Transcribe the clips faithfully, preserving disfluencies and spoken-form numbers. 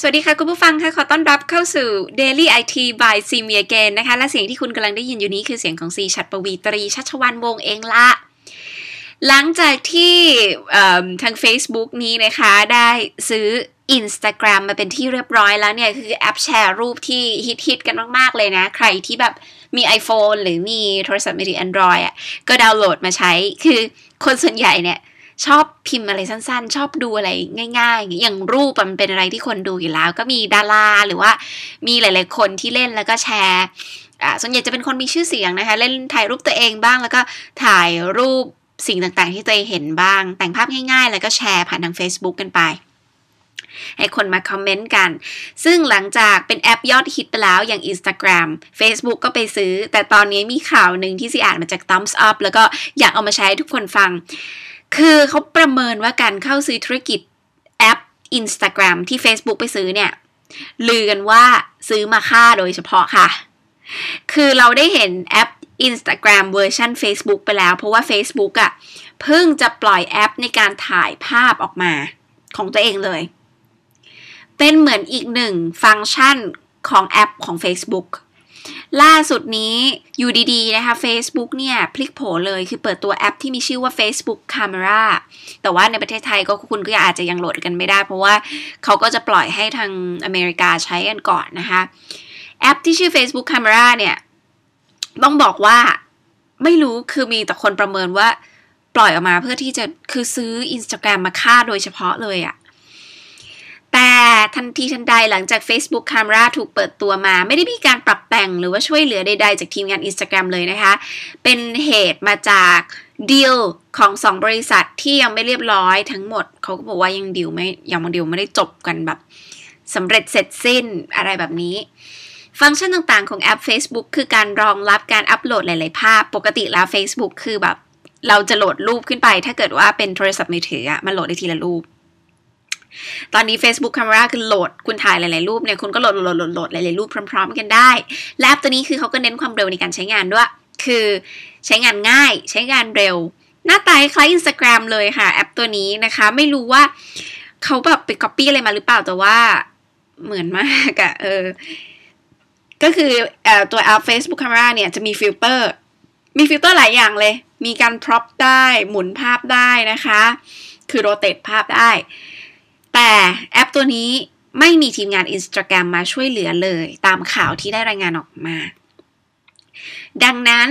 สวัสดีค่ะคุณผู้ฟังค่ะขอต้อนรับเข้าสู่ Daily ไอ ที by ซีเมียเกนนะคะและเสียงที่คุณกำลังได้ยินอยู่นี้คือเสียงของซีชัดปวีตรีชัชวรรณวงศ์เองละหลังจากที่ทาง Facebook นี้นะคะได้ซื้อ Instagram มาเป็นที่เรียบร้อยแล้วเนี่ยคือแอปแชร์รูปที่ฮิตๆกันมากๆเลยนะใครที่แบบมี iPhone หรือมีโทรศัพท์มือถือ Android อ่ะก็ดาวน์โหลดมาใช้คือคนส่วนใหญ่เนี่ยชอบพิมพ์อะไรสั้นๆชอบดูอะไรง่ายๆอย่างรูปมันเป็นอะไรที่คนดูอยู่แล้วก็มีดาราหรือว่ามีหลายๆคนที่เล่นแล้วก็แชร์อ่าส่วนใหญ่จะเป็นคนมีชื่อเสียงนะคะเล่นถ่ายรูปตัวเองบ้างแล้วก็ถ่ายรูปสิ่งต่างๆที่ตัวเองเห็นบ้างแต่งภาพง่ายๆแล้วก็แชร์ผ่านทาง Facebook กันไปให้คนมาคอมเมนต์กันซึ่งหลังจากเป็นแอปยอดฮิตไปแล้วอย่าง Instagram Facebook ก็ไปซื้อแต่ตอนนี้มีข่าวนึงที่สิอ่านมาจาก Tumseup แล้วก็อยากเอามาใช้ให้ทุกคนฟังคือเขาประเมินว่าการเข้าซื้อธุรกิจแอป Instagram ที่ Facebook ไปซื้อเนี่ยลือกันว่าซื้อมาฆ่าโดยเฉพาะค่ะคือเราได้เห็นแอป Instagram เวอร์ชัน Facebook ไปแล้วเพราะว่า Facebook อ่ะเพิ่งจะปล่อยแอปในการถ่ายภาพออกมาของตัวเองเลยเป็นเหมือนอีกหนึ่งฟังก์ชันของแอปของ Facebookล่าสุดนี้อยู่ดีๆนะคะ Facebook เนี่ยพลิกโผเลยคือเปิดตัวแอปที่มีชื่อว่า Facebook Camera แต่ว่าในประเทศไทยก็คุณก็อาจจะยังโหลดกันไม่ได้เพราะว่าเขาก็จะปล่อยให้ทางอเมริกาใช้กันก่อนนะคะแอปที่ชื่อ Facebook Camera เนี่ยต้องบอกว่าไม่รู้คือมีแต่คนประเมินว่าปล่อยออกมาเพื่อที่จะคือซื้อ Instagram มาฆ่าโดยเฉพาะเลยอะแต่ทันทีทันใดหลังจาก Facebook Camera ถูกเปิดตัวมาไม่ได้มีการปรับแต่งหรือว่าช่วยเหลือใดๆจากทีมงาน Instagram เลยนะคะเป็นเหตุมาจากดีลของสองบริษัทที่ยังไม่เรียบร้อยทั้งหมดเขาก็บอกว่ายังดีลไม่ยังดีลไม่ได้จบกันแบบสำเร็จเสร็จสิ้นอะไรแบบนี้ฟังก์ชันต่างๆของแอป Facebook คือการรองรับการอัปโหลดหลายๆภาพปกติแล้ว Facebook คือแบบเราจะโหลดรูปขึ้นไปถ้าเกิดว่าเป็นโทรศัพท์มือถืออ่ะมันโหลดได้ทีละรูปตอนนี้ Facebook Camera คือโหลดคุณถ่ายหลายๆรูปเนี่ยคุณก็โหลดโหลดโหลดโหลดหลายๆรูปพร้อมๆกันได้และแอปตัวนี้คือเขาก็เน้นความเร็วในการใช้งานด้วยคือใช้งานง่ายใช้งานเร็วหน้าตาคล้าย Instagram เลยค่ะแอปตัวนี้นะคะไม่รู้ว่าเขาแบบไป copy อะไรมาหรือเปล่าแต่ว่าเหมือนมากอะเออก็คือเอ่อตัวแอป Facebook Camera เนี่ยจะมีฟิลเตอร์มีฟิลเตอร์หลายอย่างเลยมีการ crop ได้หมุนภาพได้นะคะคือ rotate ภาพได้แต่แอปตัวนี้ไม่มีทีมงาน Instagram มาช่วยเหลือเลยตามข่าวที่ได้รายงานออกมาดังนั้น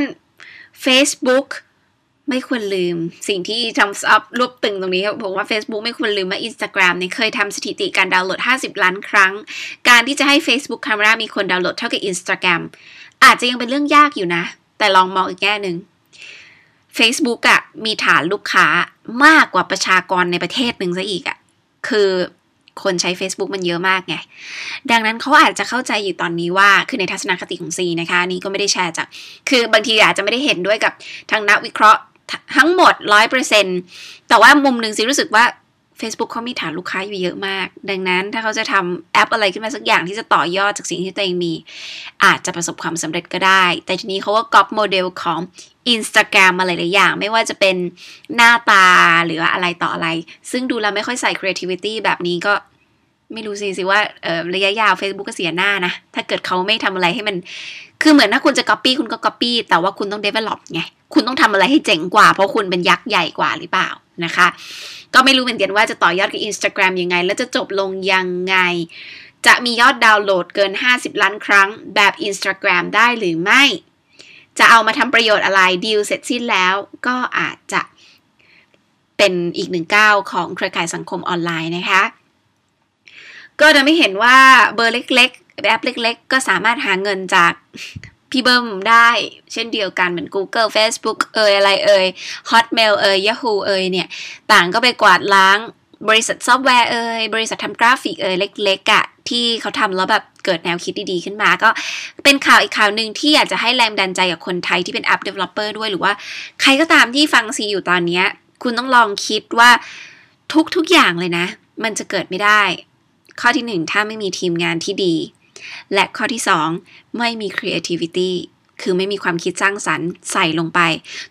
Facebook ไม่ควรลืมสิ่งที่ Tumseup รวบตึงตรงนี้ครับผมว่า Facebook ไม่ควรลืมว่า Instagram เนี่ยเคยทำสถิติการดาวน์โหลดห้าสิบล้านครั้งการที่จะให้ Facebook Camera มีคนดาวน์โหลดเท่ากับ Instagram อาจจะยังเป็นเรื่องยากอยู่นะแต่ลองมองอีกแง่นึง Facebook อ่ะมีฐานลูกค้ามากกว่าประชากรในประเทศนึงซะอีกอ่ะคือคนใช้ Facebook มันเยอะมากไงดังนั้นเขาอาจจะเข้าใจอยู่ตอนนี้ว่าคือในทัศนคติของซีนะคะนี่ก็ไม่ได้แชร์จากคือบางทีอาจจะไม่ได้เห็นด้วยกับทางนักวิเคราะห์ทั้งหมด ร้อยเปอร์เซ็นต์ แต่ว่ามุมหนึ่งซีรู้สึกว่า Facebook เขามีฐานลูกค้าอยู่เยอะมากดังนั้นถ้าเขาจะทำแอปอะไรขึ้นมาสักอย่างที่จะต่อยอดจากสิ่งที่ตัวเองมีอาจจะประสบความสำเร็จก็ได้แต่ทีนี้เขาก็ก๊อปโมเดลของ Instagram มาหลายๆอย่างไม่ว่าจะเป็นหน้าตาหรือว่าอะไรต่ออะไรซึ่งดูแล้วไม่ค่อยใส่ creativity แบบนี้ก็ไม่รู้สิสิว่าเอ่อระยะยาว Facebook ก็เสียหน้านะถ้าเกิดเขาไม่ทำอะไรให้มันคือเหมือนถ้าคุณจะ copy คุณก็ copy แต่ว่าคุณต้อง develop ไงคุณต้องทำอะไรให้เจ๋งกว่าเพราะคุณเป็นยักษ์ใหญ่กว่าหรือเปล่านะคะก็ไม่รู้เหมือนกันว่าจะต่อยอดกับ Instagram ยังไงแล้วจะจบลงยังไงจะมียอดดาวน์โหลดเกินห้าสิบล้านครั้งแบบ Instagram ได้หรือไม่จะเอามาทำประโยชน์อะไรดีลเสร็จสิ้นแล้วก็อาจจะเป็นอีกหนึ่งก้าวของเครือข่ายสังคมออนไลน์นะคะก็จะไม่เห็นว่าเบอร์เล็กๆแอปเล็กๆก็สามารถหาเงินจากพี่เบิ้มได้เช่นเดียวกันเหมือน Google Facebook เอ่ยอะไรเอ่ย Hotmail เอ่ย Yahoo เอ่ยเนี่ยต่างก็ไปกวาดล้างบริษัทซอฟต์แวร์เอ่ยบริษัททำกราฟิกเอ่ยเล็กๆอ่ะที่เขาทำแล้วแบบเกิดแนวคิดดีๆขึ้นมาก็เป็นข่าวอีกข่าวนึงที่อยากจะให้แรงดันใจกับคนไทยที่เป็นแอป developer ด้วยหรือว่าใครก็ตามที่ฟังซีอยู่ตอนนี้คุณต้องลองคิดว่าทุกๆอย่างเลยนะมันจะเกิดไม่ได้ข้อที่หนึ่งถ้าไม่มีทีมงานที่ดีและข้อที่สองไม่มี creativity คือไม่มีความคิดสร้างสรรค์ใส่ลงไป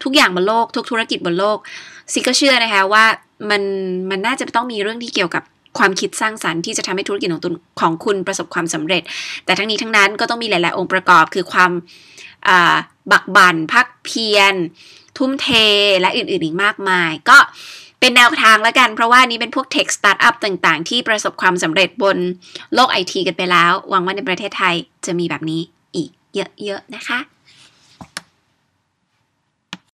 ทุกอย่างบนโลกทุกธุรกิจบนโลกซิก็เชื่อนะคะว่ามันมันน่าจะต้องมีเรื่องที่เกี่ยวกับ ความคิดสร้างสรรค์ที่จะทำให้ธุรกิจของคุณของคุณประสบความสำเร็จแต่ทั้งนี้ทั้งนั้นก็ต้องมีหลายๆองค์ประกอบคือความบักบั่นภาคเพียรทุ่มเทและอื่นๆอีกมากมายก็เป็นแนวทางแล้วกันเพราะว่านี้เป็นพวก Tech Startup ต่างๆที่ประสบความสำเร็จบนโลก ไอ ที กันไปแล้วหวังว่าในประเทศไทยจะมีแบบนี้อีกเยอะๆนะคะ